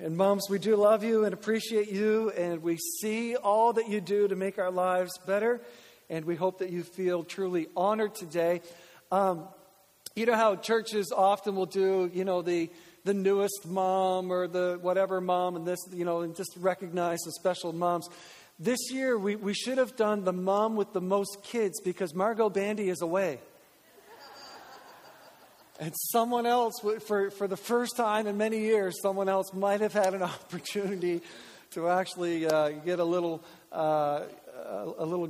And moms, we do love you and appreciate you, and we see all that you do to make our lives better, and we hope that you feel truly honored today. You know how churches often will do, the newest mom or the whatever mom and this, and just recognize the special moms. This year, we should have done the mom with the most kids because Margot Bandy is away. And someone else, for the first time in many years, someone else might have had an opportunity to actually get a little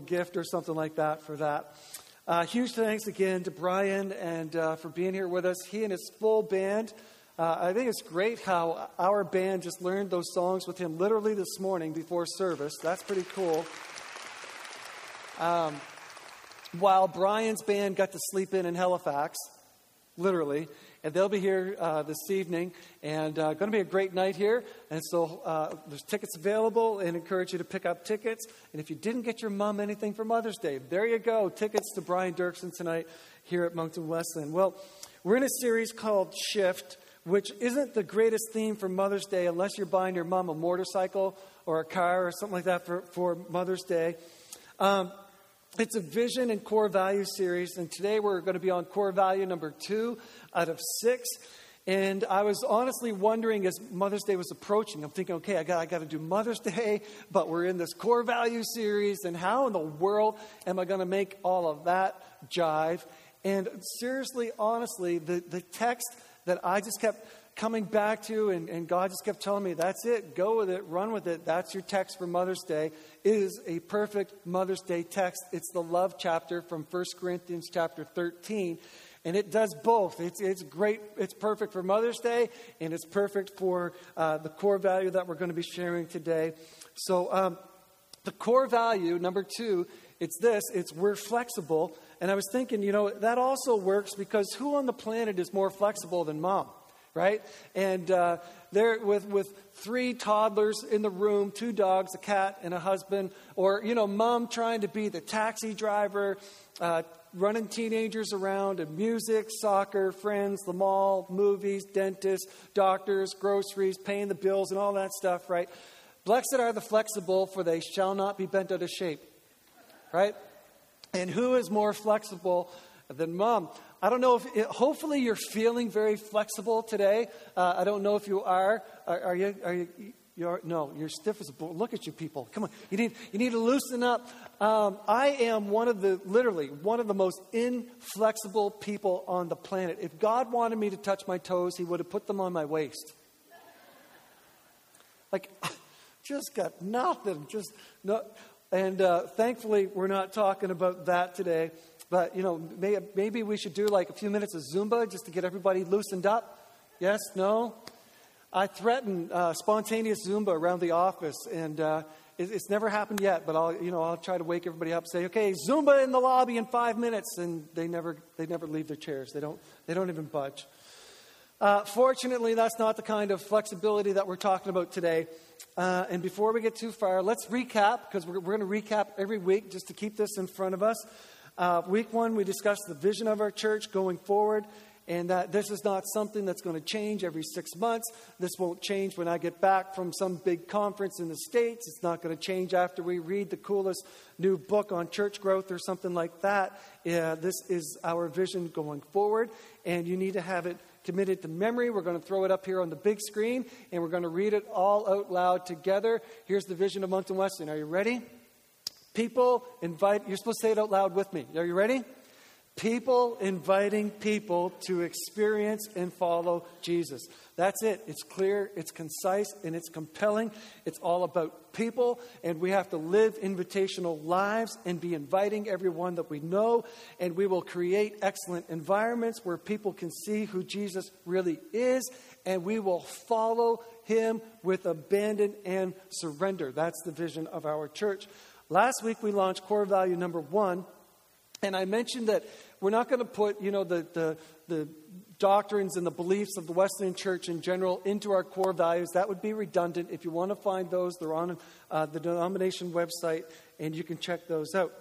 gift or something like that for that. Huge thanks again to Brian and for being here with us. He and his full band. I think it's great how our band just learned those songs with him literally this morning before service. That's pretty cool. While Brian's band got to sleep in Halifax, literally, and they'll be here this evening, and going to be a great night here. And so there's tickets available, and encourage you to pick up tickets. And if you didn't get your mom anything for Mother's Day, there you go, tickets to Brian Dirksen tonight here at Moncton Wesleyan. Well, we're in a series called Shift, which isn't the greatest theme for Mother's Day unless you're buying your mom a motorcycle or a car or something like that for Mother's Day. It's a vision and core value series, and today we're going to be on core value number 2 out of 6. And I was honestly wondering as Mother's Day was approaching, I'm thinking, okay, I got to do Mother's Day, but we're in this core value series, and how in the world am I going to make all of that jive? And seriously, honestly, the text that I just kept coming back to, and God just kept telling me, that's it, go with it, run with it. That's your text for Mother's Day. It is a perfect Mother's Day text. It's the love chapter from First Corinthians chapter 13, and it does both. It's great. It's perfect for Mother's Day, and it's perfect for the core value that we're going to be sharing today. So the core value, number 2, it's this, it's we're flexible. And I was thinking, that also works because who on the planet is more flexible than mom, right? And there with 3 toddlers in the room, 2 dogs, a cat, and a husband, or, mom trying to be the taxi driver, running teenagers around, and music, soccer, friends, the mall, movies, dentists, doctors, groceries, paying the bills, and all that stuff, right? Blessed are the flexible, for they shall not be bent out of shape, right? And who is more flexible than mom? I don't know hopefully you're feeling very flexible today. I don't know if you are. Are you? No, you're stiff as a board. Look at you people. Come on. You need to loosen up. I am literally one of the most inflexible people on the planet. If God wanted me to touch my toes, he would have put them on my waist. Like, just got nothing. Just no. And thankfully, we're not talking about that today. But, maybe we should do like a few minutes of Zumba just to get everybody loosened up. Yes? No? I threaten spontaneous Zumba around the office. And it's never happened yet. But, I'll try to wake everybody up and say, okay, Zumba in the lobby in 5 minutes. And they never leave their chairs. They don't even budge. Fortunately, that's not the kind of flexibility that we're talking about today. And before we get too far, let's recap, because we're going to recap every week just to keep this in front of us. Week 1, we discussed the vision of our church going forward, and that this is not something that's going to change every 6 months. This won't change when I get back from some big conference in the States. It's not going to change after we read the coolest new book on church growth or something like that. Yeah, this is our vision going forward, and you need to have it committed to memory. We're going to throw it up here on the big screen, and we're going to read it all out loud together. Here's the vision of Moncton Wesleyan. Are you ready? People invite... You're supposed to say it out loud with me. Are you ready? People inviting people to experience and follow Jesus. That's it. It's clear, it's concise, and it's compelling. It's all about people, and we have to live invitational lives and be inviting everyone that we know, and we will create excellent environments where people can see who Jesus really is, and we will follow him with abandon and surrender. That's the vision of our church. Last week, we launched core value number 1, and I mentioned that we're not going to put, the doctrines and the beliefs of the Wesleyan Church in general into our core values. That would be redundant. If you want to find those, they're on the denomination website, and you can check those out.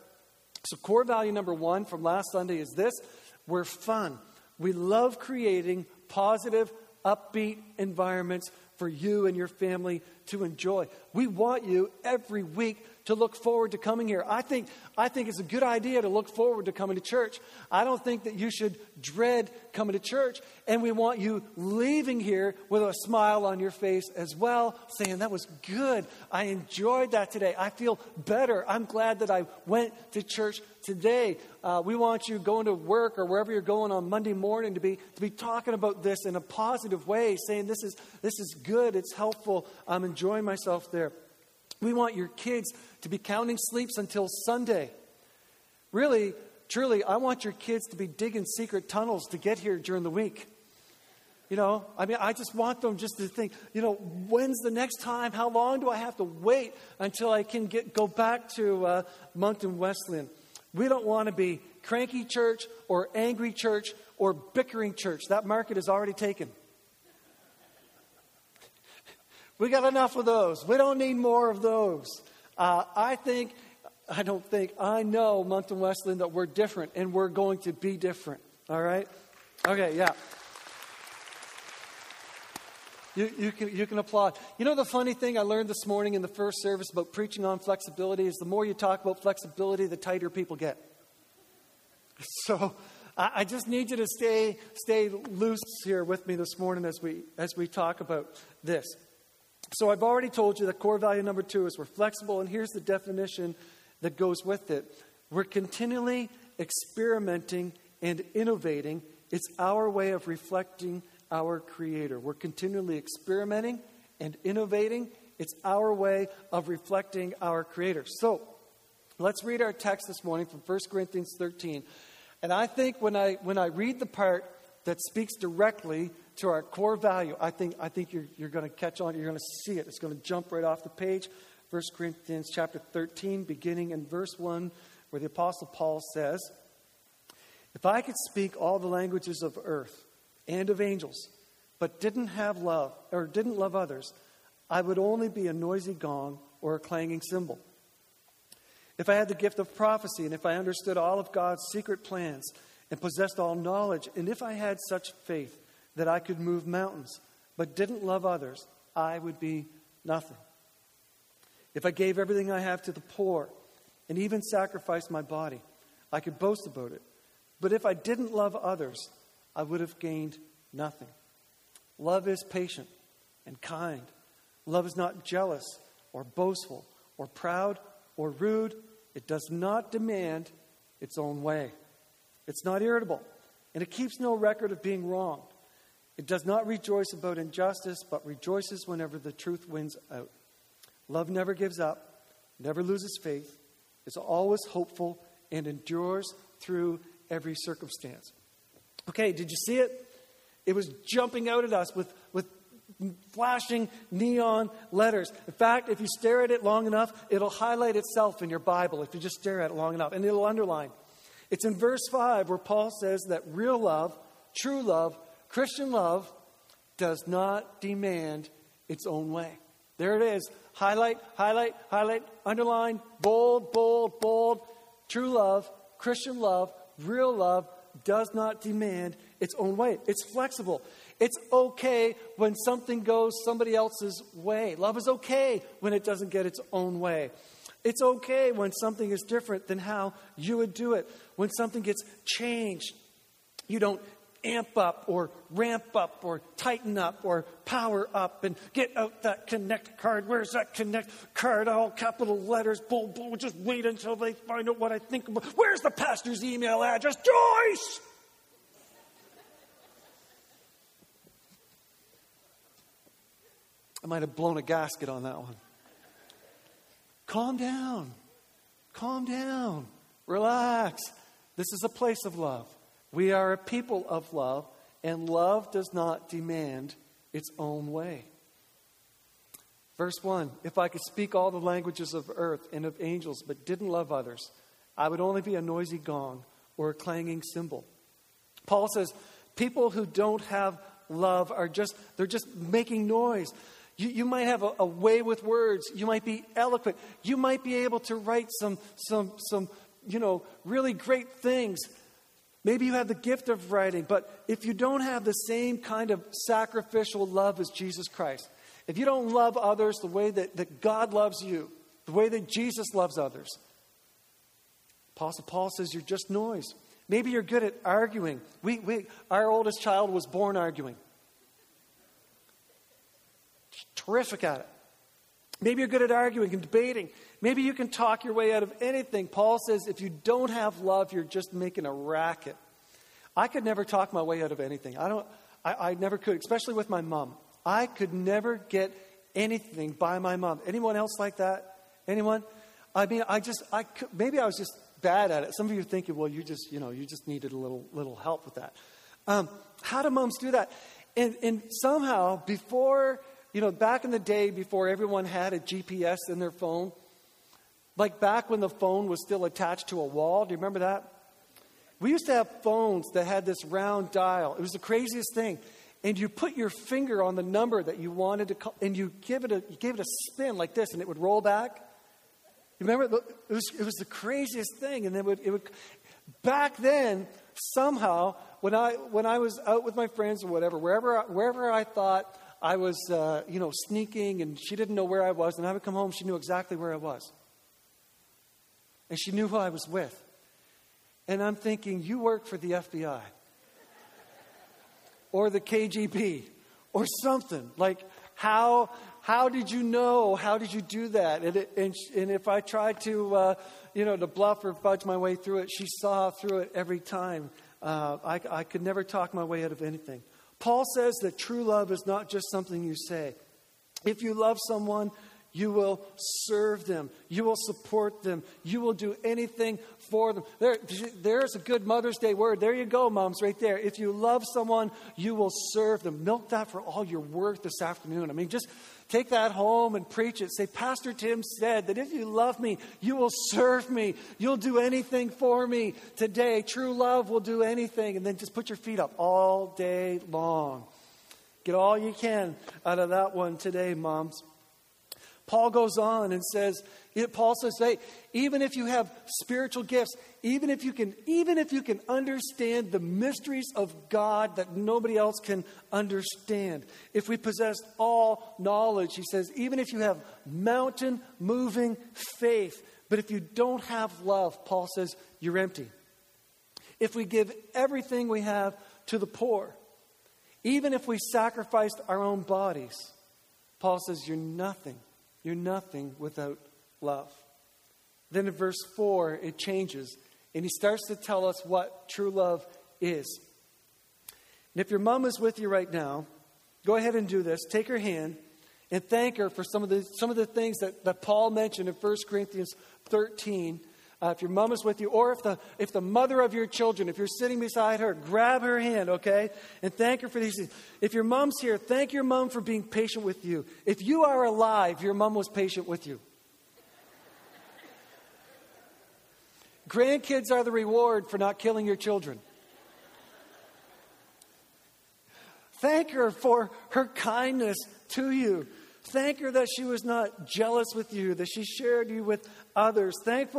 So core value number 1 from last Sunday is this. We're fun. We love creating positive, upbeat environments for you and your family to enjoy. We want you every week to look forward to coming here. I think it's a good idea to look forward to coming to church. I don't think that you should dread coming to church. And we want you leaving here with a smile on your face as well, saying, that was good. I enjoyed that today. I feel better. I'm glad that I went to church today. We want you going to work or wherever you're going on Monday morning to be talking about this in a positive way, saying this is good. It's helpful. I'm enjoying myself there. We want your kids to be counting sleeps until Sunday. Really, truly, I want your kids to be digging secret tunnels to get here during the week. You know, I mean, I just want them just to think, you know, when's the next time? How long do I have to wait until I can go back to Moncton Wesleyan? We don't want to be cranky church or angry church or bickering church. That market is already taken. We got enough of those. We don't need more of those. I know, Moncton Wesleyan, that we're different, and we're going to be different. All right? Okay, yeah. You can applaud. You know, the funny thing I learned this morning in the first service about preaching on flexibility is the more you talk about flexibility, the tighter people get. So I just need you to stay loose here with me this morning as we talk about this. So I've already told you that core value number 2 is we're flexible, and here's the definition that goes with it. We're continually experimenting and innovating. It's our way of reflecting our Creator. We're continually experimenting and innovating. It's our way of reflecting our Creator. So let's read our text this morning from First Corinthians 13. And I think when I read the part that speaks directly to our core value, I think you're going to catch on. You're going to see it. It's going to jump right off the page. 1 Corinthians chapter 13, beginning in verse 1, where the Apostle Paul says, "If I could speak all the languages of earth and of angels, but didn't love others, I would only be a noisy gong or a clanging cymbal. If I had the gift of prophecy, and if I understood all of God's secret plans and possessed all knowledge, and if I had such faith that I could move mountains, but didn't love others, I would be nothing. If I gave everything I have to the poor, and even sacrificed my body, I could boast about it. But if I didn't love others, I would have gained nothing. Love is patient and kind. Love is not jealous or boastful or proud or rude. It does not demand its own way. It's not irritable, and it keeps no record of being wrong. It does not rejoice about injustice, but rejoices whenever the truth wins out. Love never gives up, never loses faith, is always hopeful, and endures through every circumstance." Okay, did you see it? It was jumping out at us with flashing neon letters. In fact, if you stare at it long enough, it'll highlight itself in your Bible if you just stare at it long enough, and it'll underline. It's in verse 5 where Paul says that real love, true love, Christian love does not demand its own way. There it is. Highlight, highlight, highlight, underline, bold, bold, bold. True love, Christian love, real love does not demand its own way. It's flexible. It's okay when something goes somebody else's way. Love is okay when it doesn't get its own way. It's okay when something is different than how you would do it. When something gets changed, you don't amp up or ramp up or tighten up or power up and get out that connect card. Where's that connect card? All capital letters. Bull, bull. Just wait until they find out what I think about. Where's the pastor's email address? Joyce! I might have blown a gasket on that one. Calm down. Calm down. Relax. This is a place of love. We are a people of love, and love does not demand its own way. Verse 1, if I could speak all the languages of earth and of angels, but didn't love others, I would only be a noisy gong or a clanging cymbal. Paul says, people who don't have love they're just making noise. You might have a way with words. You might be eloquent. You might be able to write some really great things. Maybe you have the gift of writing, but if you don't have the same kind of sacrificial love as Jesus Christ, if you don't love others the way that God loves you, the way that Jesus loves others, Apostle Paul says you're just noise. Maybe you're good at arguing. Our oldest child was born arguing. She's terrific at it. Maybe you're good at arguing and debating. Maybe you can talk your way out of anything. Paul says if you don't have love, you're just making a racket. I could never talk my way out of anything. I never could, especially with my mom. I could never get anything by my mom. Anyone else like that? Anyone? I mean, maybe I was just bad at it. Some of you are thinking, well, you just needed a little help with that. How do moms do that? And somehow before, back in the day before everyone had a GPS in their phone, like back when the phone was still attached to a wall, do you remember that? We used to have phones that had this round dial. It was the craziest thing. And you put your finger on the number that you wanted to call, and you gave it a spin like this, and it would roll back. You remember? It was the craziest thing. And then it would back then somehow when I was out with my friends or whatever, wherever I thought I was, sneaking, and she didn't know where I was, and I would come home, she knew exactly where I was, and she knew who I was with. And I'm thinking, you work for the FBI. Or the KGB, or something. Like, how did you know? How did you do that? And if I tried to, to bluff or fudge my way through it, she saw through it every time. I could never talk my way out of anything. Paul says that true love is not just something you say. If you love someone, you will serve them. You will support them. You will do anything for them. There's a good Mother's Day word. There you go, moms, right there. If you love someone, you will serve them. Milk that for all your worth this afternoon. I mean, just take that home and preach it. Say, Pastor Tim said that if you love me, you will serve me. You'll do anything for me today. True love will do anything. And then just put your feet up all day long. Get all you can out of that one today, moms. Paul goes on and says, hey, even if you have spiritual gifts, even if you can understand the mysteries of God that nobody else can understand, if we possess all knowledge, he says, even if you have mountain moving faith, but if you don't have love, Paul says, you're empty. If we give everything we have to the poor, even if we sacrificed our own bodies, Paul says, you're nothing. You're nothing without love. Then in verse 4, it changes. And he starts to tell us what true love is. And if your mom is with you right now, go ahead and do this. Take her hand and thank her for some of the things that Paul mentioned in 1 Corinthians 13. If your mom is with you, or if the mother of your children, if you're sitting beside her, grab her hand, okay? And thank her for these things. If your mom's here, thank your mom for being patient with you. If you are alive, your mom was patient with you. Grandkids are the reward for not killing your children. Thank her for her kindness to you. Thank her that she was not jealous with you, that she shared you with others. Thank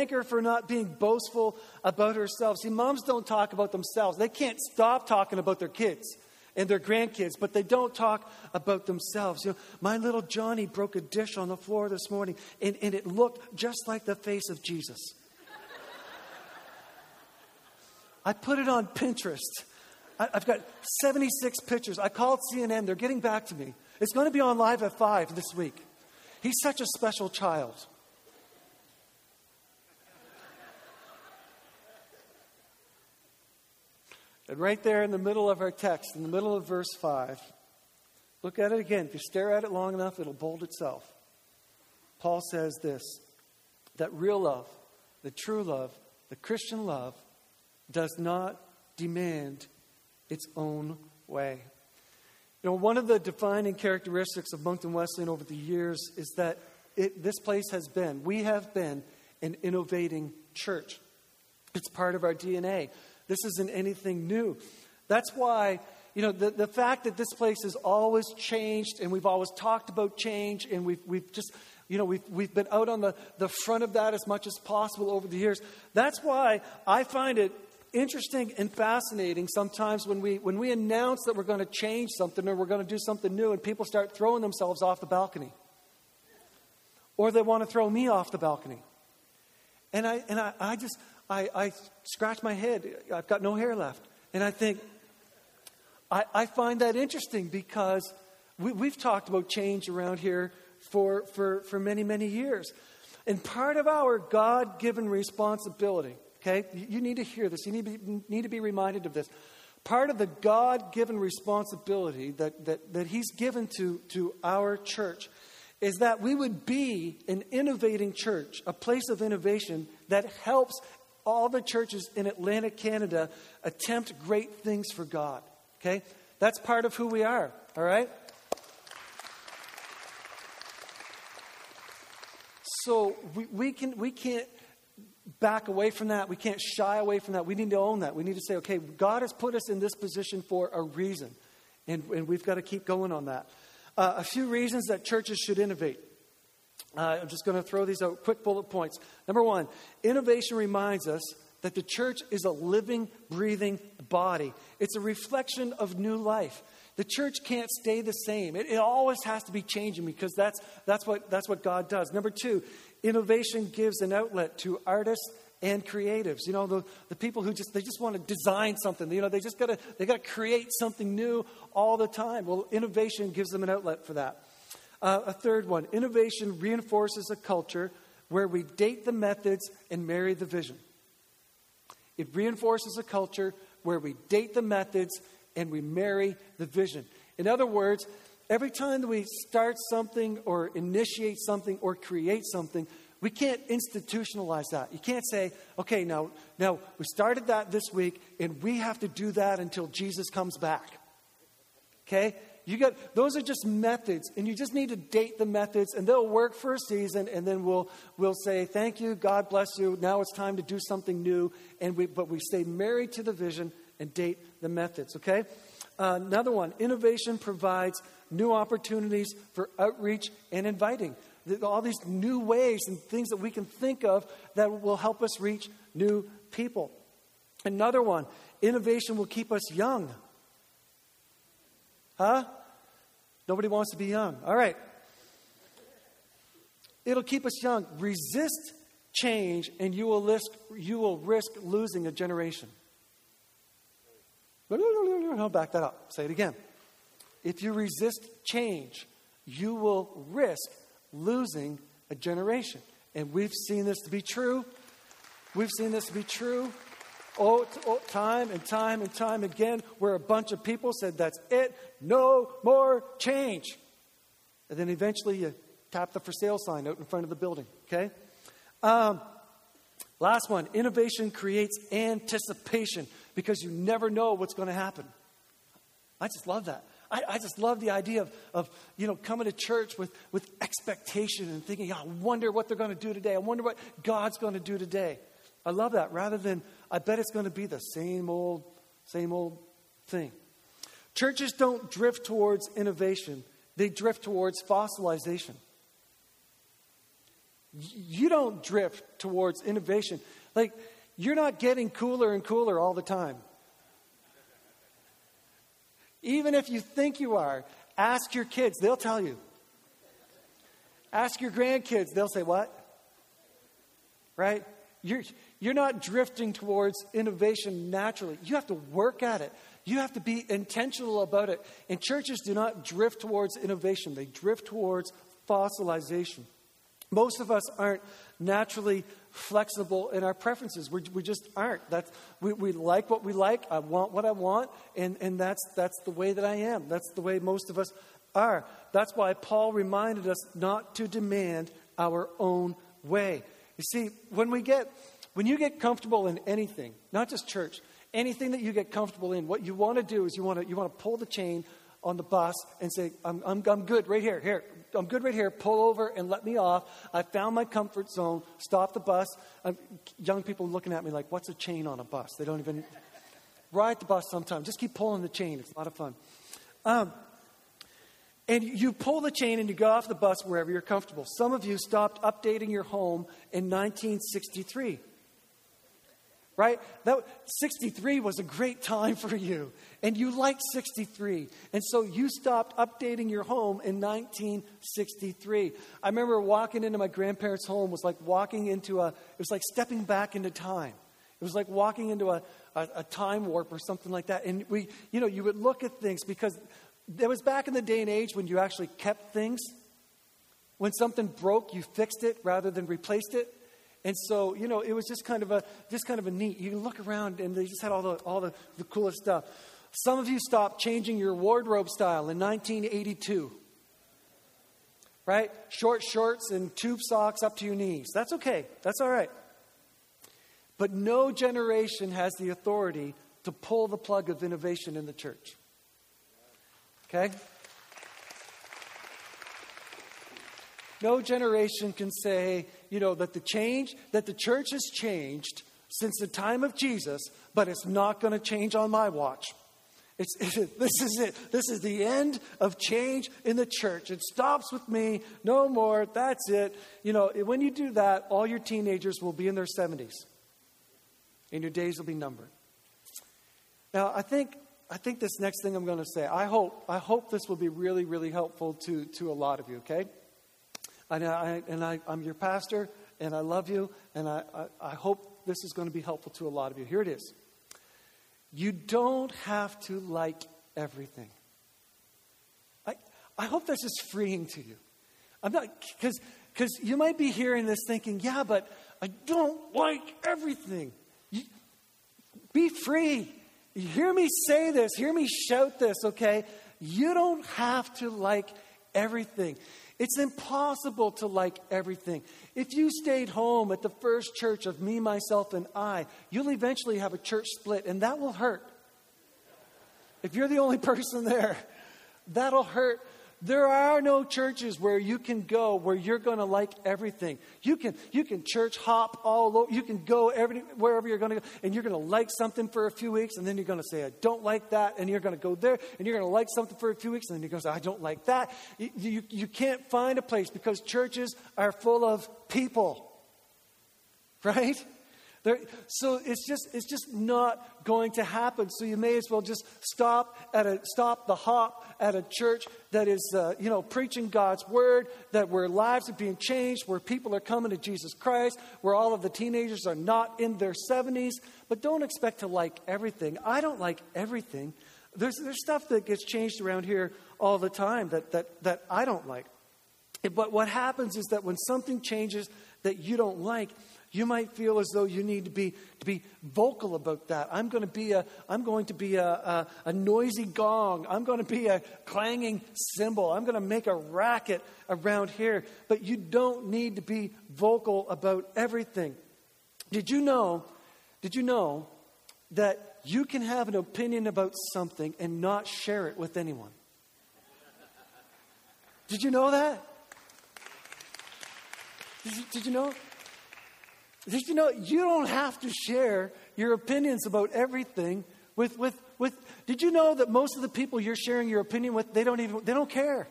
her for not being boastful about herself. See, moms don't talk about themselves. They can't stop talking about their kids and their grandkids, but they don't talk about themselves. My little Johnny broke a dish on the floor this morning, and it looked just like the face of Jesus. I put it on Pinterest. I've got 76 pictures. I called CNN. They're getting back to me. It's going to be on Live at 5 this week. He's such a special child. And right there in the middle of our text, in the middle of verse 5, look at it again. If you stare at it long enough, it'll bold itself. Paul says this, that real love, the true love, the Christian love, does not demand its own way. One of the defining characteristics of Moncton Wesleyan over the years is that we have been an innovating church. It's part of our DNA. This isn't anything new. That's why, the fact that this place has always changed and we've always talked about change and we've been out on the front of that as much as possible over the years. That's why I find it interesting and fascinating sometimes when we announce that we're going to change something or we're going to do something new, and people start throwing themselves off the balcony. Or they want to throw me off the balcony. And I just scratch my head. I've got no hair left. And I think, I find that interesting because we've talked about change around here for many, many years. And part of our God-given responsibility, okay? You need to hear this. You need to be reminded of this. Part of the God-given responsibility that he's given to our church is that we would be an innovating church, a place of innovation that helps all the churches in Atlantic Canada attempt great things for God, okay? That's part of who we are, all right? So we can't back away from that. We can't shy away from that. We need to own that. We need to say, okay, God has put us in this position for a reason. And we've got to keep going on that. A few reasons that churches should innovate. I'm just going to throw these out. Quick bullet points. Number one, innovation reminds us that the church is a living, breathing body. It's a reflection of new life. The church can't stay the same. It always has to be changing because that's what God does. Number two, innovation gives an outlet to artists and creatives. You know, the people who just want to design something. You know, they got to create something new all the time. Well, innovation gives them an outlet for that. A third one, innovation reinforces a culture where we date the methods and marry the vision. It reinforces a culture where we date the methods and we marry the vision. In other words, every time that we start something or initiate something or create something, we can't institutionalize that. You can't say, okay, now we started that this week and we have to do that until Jesus comes back. Okay? Those are just methods, and you just need to date the methods, and they'll work for a season, and then we'll say, thank you, God bless you, now it's time to do something new, but we stay married to the vision and date the methods, okay? Another one, innovation provides new opportunities for outreach and inviting. All these new ways and things that we can think of that will help us reach new people. Another one, innovation will keep us young. Huh? Nobody wants to be young. All right. It'll keep us young. Resist change and you will risk losing a generation. I'll back that up. Say it again. If you resist change, you will risk losing a generation. And we've seen this to be true. Time and time and time again, where a bunch of people said, that's it, no more change. And then eventually you tap the for sale sign out in front of the building, okay? Last one, innovation creates anticipation because you never know what's going to happen. I just love that. I just love the idea of you know, coming to church with expectation and thinking, I wonder what they're going to do today. I wonder what God's going to do today. I love that rather than, I bet it's going to be the same old thing. Churches don't drift towards innovation. They drift towards fossilization. You don't drift towards innovation. Like, you're not getting cooler and cooler all the time. Even if you think you are, ask your kids. They'll tell you. Ask your grandkids. They'll say, what? Right? You're not drifting towards innovation naturally. You have to work at it. You have to be intentional about it. And churches do not drift towards innovation. They drift towards fossilization. Most of us aren't naturally flexible in our preferences. We just aren't. We like what we like. I want what I want. And that's the way that I am. That's the way most of us are. That's why Paul reminded us not to demand our own way. You see, when you get comfortable in anything, not just church, anything that you get comfortable in, what you want to do is you want to pull the chain on the bus and say, I'm good right here. Here, I'm good right here. Pull over and let me off. I found my comfort zone. Stop the bus. Young people looking at me like, what's a chain on a bus? They don't even ride the bus sometimes. Just keep pulling the chain. It's a lot of fun. And you pull the chain and you go off the bus wherever you're comfortable. Some of you stopped updating your home in 1963. right? That 63 was a great time for you, and you liked 63. And so you stopped updating your home in 1963. I remember walking into my grandparents' home was like walking into it was like stepping back into time. It was like walking into a time warp or something like that. And we, you know, you would look at things because there was back in the day and age when you actually kept things. When something broke, you fixed it rather than replaced it. And so, you know, it was just kind of a neat. You can look around and they just had all the coolest stuff. Some of you stopped changing your wardrobe style in 1982. Right? Short shorts and tube socks up to your knees. That's okay. That's all right. But no generation has the authority to pull the plug of innovation in the church. Okay? No generation can say, you know, that the church has changed since the time of Jesus, but it's not going to change on my watch. This is it. This is the end of change in the church. It stops with me. No more. That's it. You know, when you do that, all your teenagers will be in their 70s. And your days will be numbered. Now, I think this next thing I'm going to say, I hope this will be really, really helpful to a lot of you, okay? I'm your pastor, and I love you, and I hope this is going to be helpful to a lot of you. Here it is. You don't have to like everything. I hope that's just freeing to you. I'm not, because you might be hearing this thinking, yeah, but I don't like everything. Be free. You hear me say this. Hear me shout this, okay? You don't have to like everything. It's impossible to like everything. If you stayed home at the first church of me, myself, and I, you'll eventually have a church split, and that will hurt. If you're the only person there, that'll hurt. There are no churches where you can go where you're going to like everything. You can church hop all over. You can go wherever you're going to go, and you're going to like something for a few weeks, and then you're going to say, I don't like that, and you're going to go there, and you're going to like something for a few weeks, and then you're going to say, I don't like that. You can't find a place because churches are full of people, right? So it's just not going to happen. So you may as well just stop the hop at a church that is preaching God's word, that where lives are being changed, where people are coming to Jesus Christ, where all of the teenagers are not in their 70s. But don't expect to like everything. I don't like everything. There's stuff that gets changed around here all the time that I don't like. But what happens is that when something changes that you don't like, you might feel as though you need to be vocal about that. I'm going to be a noisy gong. I'm going to be a clanging cymbal. I'm going to make a racket around here. But you don't need to be vocal about everything. Did you know that you can have an opinion about something and not share it with anyone? Did you know that? Did you know? Did you know you don't have to share your opinions about everything with did you know that most of the people you're sharing your opinion with, they don't care.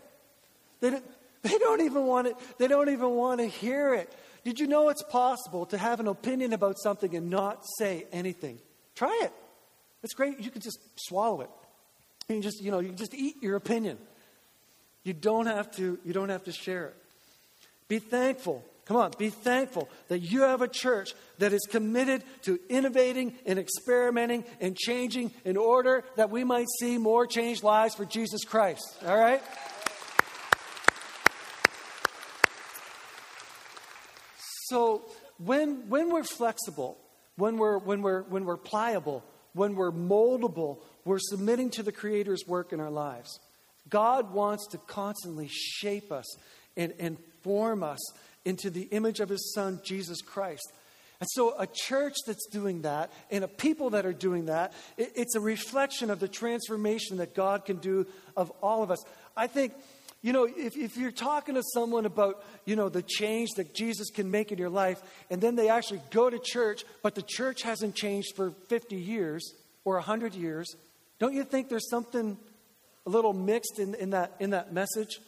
They don't even want to hear it. Did you know it's possible to have an opinion about something and not say anything? Try it. It's great. You can just swallow it. You can just, eat your opinion. You don't have to share it. Be thankful. Come on, be thankful that you have a church that is committed to innovating and experimenting and changing in order that we might see more changed lives for Jesus Christ. All right? So when we're flexible, when we're pliable, when we're moldable, we're submitting to the Creator's work in our lives. God wants to constantly shape us and form us into the image of his son, Jesus Christ. And so a church that's doing that and a people that are doing that, it's a reflection of the transformation that God can do of all of us. I think, if you're talking to someone about, the change that Jesus can make in your life, and then they actually go to church, but the church hasn't changed for 50 years or 100 years, don't you think there's something a little mixed in that message?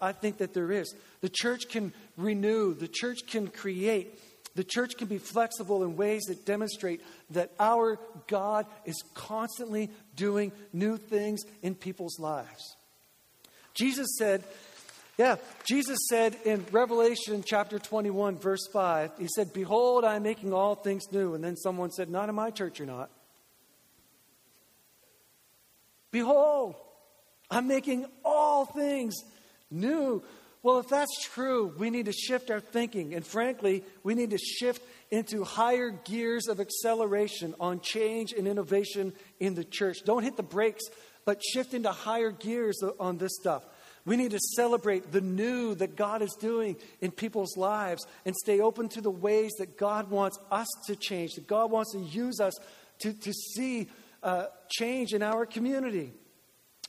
I think that there is. The church can renew. The church can create. The church can be flexible in ways that demonstrate that our God is constantly doing new things in people's lives. Jesus said in Revelation chapter 21, verse 5, he said, "Behold, I am making all things new." And then someone said, "Not in my church, you're not." "Behold, I'm making all things new." Well, if that's true, we need to shift our thinking. And frankly, we need to shift into higher gears of acceleration on change and innovation in the church. Don't hit the brakes, but shift into higher gears on this stuff. We need to celebrate the new that God is doing in people's lives and stay open to the ways that God wants us to change, that God wants to use us to see change in our community.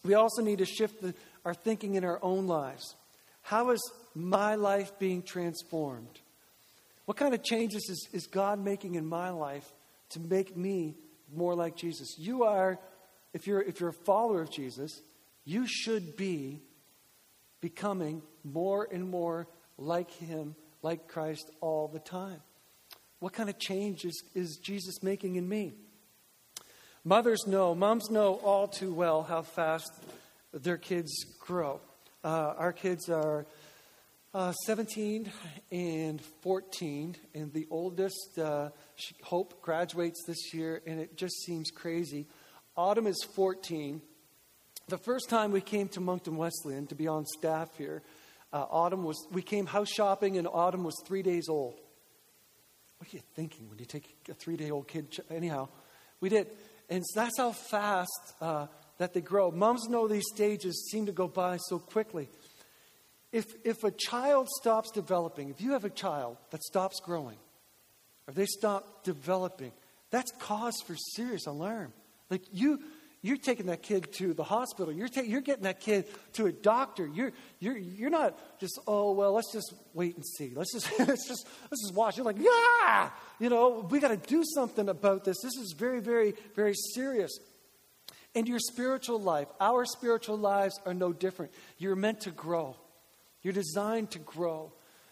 We also need to shift our thinking in our own lives. How is my life being transformed? What kind of changes is God making in my life to make me more like Jesus? You are, if you're a follower of Jesus, you should be becoming more and more like him, like Christ all the time. What kind of changes is Jesus making in me? Moms know all too well how fast their kids grow. Our kids are 17 and 14, and the oldest, Hope, graduates this year, and it just seems crazy. Autumn is 14. The first time we came to Moncton Wesleyan to be on staff here, we came house shopping, and Autumn was 3 days old. What are you thinking when you take a 3-day-old kid? Anyhow, we did. And so that's how fast that they grow. Moms know these stages seem to go by so quickly. If a child stops developing, if you have a child that stops growing, or they stop developing, that's cause for serious alarm. Like you're taking that kid to the hospital. You're getting that kid to a doctor. You're not just, "Oh, well, let's just wait and see. Let's just watch." You're like, "Yeah, we got to do something about this. This is very, very, very serious." And your spiritual life, our spiritual lives are no different. You're meant to grow. You're designed to grow,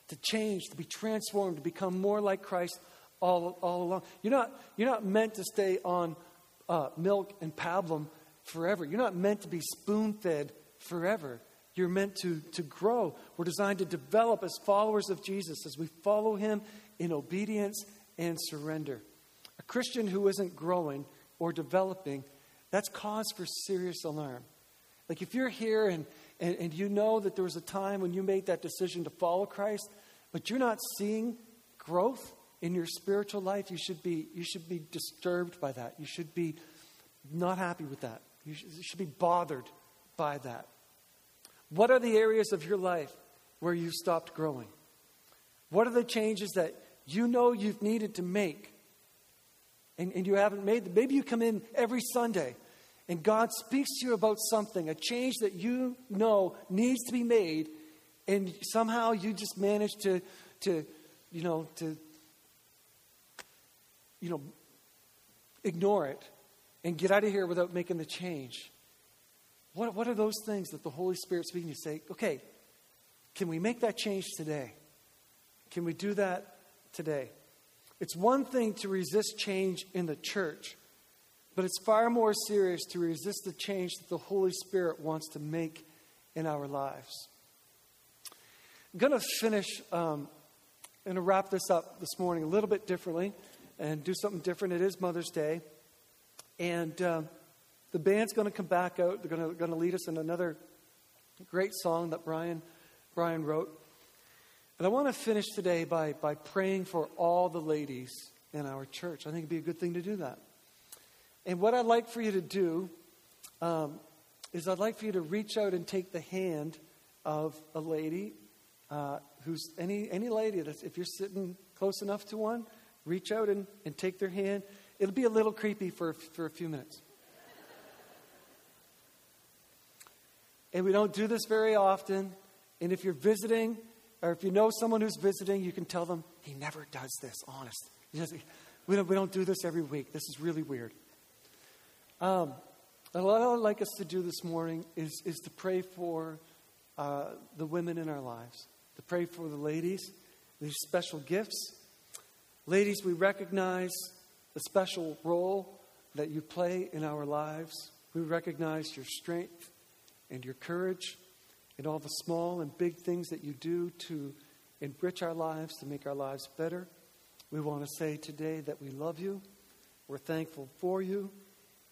to change, to be transformed, to become more like Christ all along. You're not meant to stay on milk and pablum forever. You're not meant to be spoon-fed forever. You're meant to grow. We're designed to develop as followers of Jesus as we follow him in obedience and surrender. A Christian who isn't growing or developing, that's cause for serious alarm. Like if you're here and you know that there was a time when you made that decision to follow Christ, but you're not seeing growth in your spiritual life, you should be disturbed by that. You should be not happy with that. You should be bothered by that. What are the areas of your life where you stopped growing? What are the changes that you know you've needed to make and you haven't made them? Maybe you come in every Sunday and God speaks to you about something, a change that you know needs to be made, and somehow you just manage to ignore it and get out of here without making the change. What are those things that the Holy Spirit's speaking to say, "Okay, can we make that change today? Can we do that today?" It's one thing to resist change in the church, but it's far more serious to resist the change that the Holy Spirit wants to make in our lives. I'm going to finish and wrap this up this morning a little bit differently and do something different. It is Mother's Day. And the band's going to come back out. They're going to lead us in another great song that Brian wrote. And I want to finish today by praying for all the ladies in our church. I think it'd be a good thing to do that. And what I'd like for you to do is I'd like for you to reach out and take the hand of a lady, who's any lady that's, if you're sitting close enough to one, reach out and take their hand. It'll be a little creepy for a few minutes. And we don't do this very often. And if you're visiting, or if you know someone who's visiting, you can tell them, "He never does this, honest. We don't do this every week. This is really weird." And what I would like us to do this morning is to pray for the women in our lives, to pray for the ladies, these special gifts. Ladies, we recognize the special role that you play in our lives. We recognize your strength and your courage and all the small and big things that you do to enrich our lives, to make our lives better. We want to say today that we love you. We're thankful for you.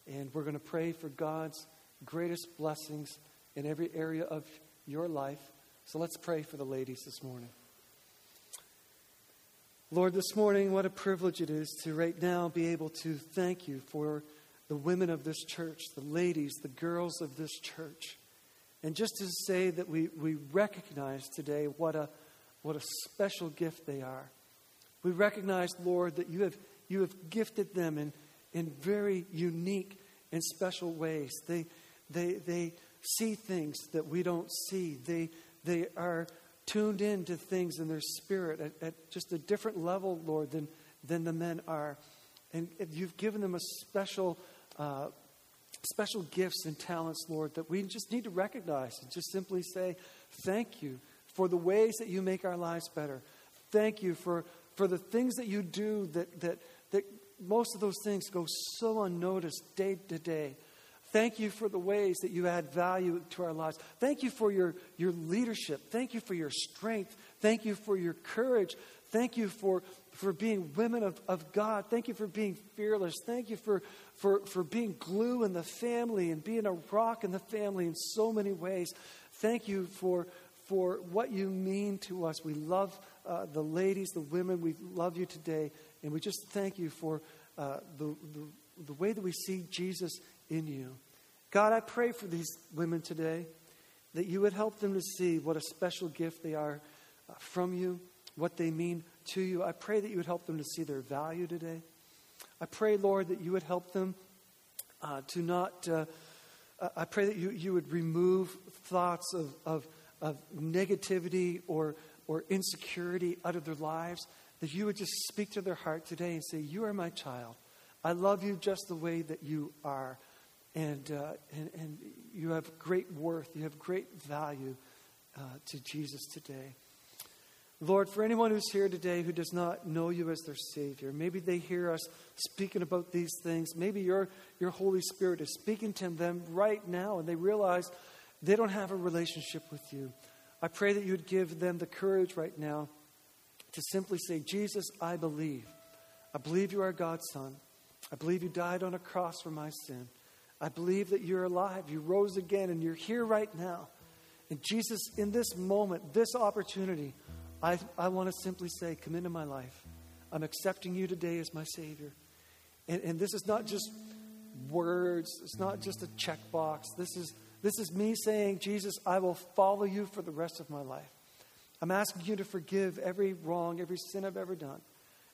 And we're going to pray for God's greatest blessings in every area of your life. So let's pray for the ladies this morning. Lord, this morning, what a privilege it is to right now be able to thank you for the women of this church, the ladies, the girls of this church. And just to say that we recognize today what a special gift they are. We recognize, Lord, that you have gifted them in very unique and special ways. They see things that we don't see. They are tuned in to things in their spirit at just a different level, Lord, than the men are. And you've given them a special gifts and talents, Lord, that we just need to recognize and just simply say, thank you for the ways that you make our lives better. Thank you for the things that you do that most of those things go so unnoticed day to day. Thank you for the ways that you add value to our lives. Thank you for your leadership. Thank you for your strength. Thank you for your courage. Thank you for being women of God. Thank you for being fearless. Thank you for being glue in the family and being a rock in the family in so many ways. Thank you for what you mean to us. We love the ladies, the women. We love you today. And we just thank you for the way that we see Jesus in you. God, I pray for these women today that you would help them to see what a special gift they are from you, what they mean to you. I pray that you would help them to see their value today. I pray, Lord, that you would help them to not... I pray that you would remove thoughts of negativity or insecurity out of their lives, that you would just speak to their heart today and say, you are my child. I love you just the way that you are. And you have great worth. You have great value to Jesus today. Lord, for anyone who's here today who does not know you as their Savior, maybe they hear us speaking about these things. Maybe your Holy Spirit is speaking to them right now and they realize they don't have a relationship with you. I pray that you would give them the courage right now to simply say, Jesus, I believe. I believe you are God's Son. I believe you died on a cross for my sin. I believe that you're alive. You rose again and you're here right now. And Jesus, in this moment, this opportunity, I want to simply say, come into my life. I'm accepting you today as my Savior. And this is not just words. It's not just a checkbox. This is me saying, Jesus, I will follow you for the rest of my life. I'm asking you to forgive every wrong, every sin I've ever done.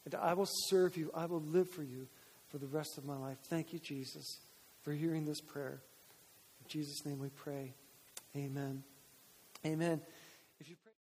And I will serve you. I will live for you for the rest of my life. Thank you, Jesus, for hearing this prayer. In Jesus' name we pray. Amen. Amen. If you pray-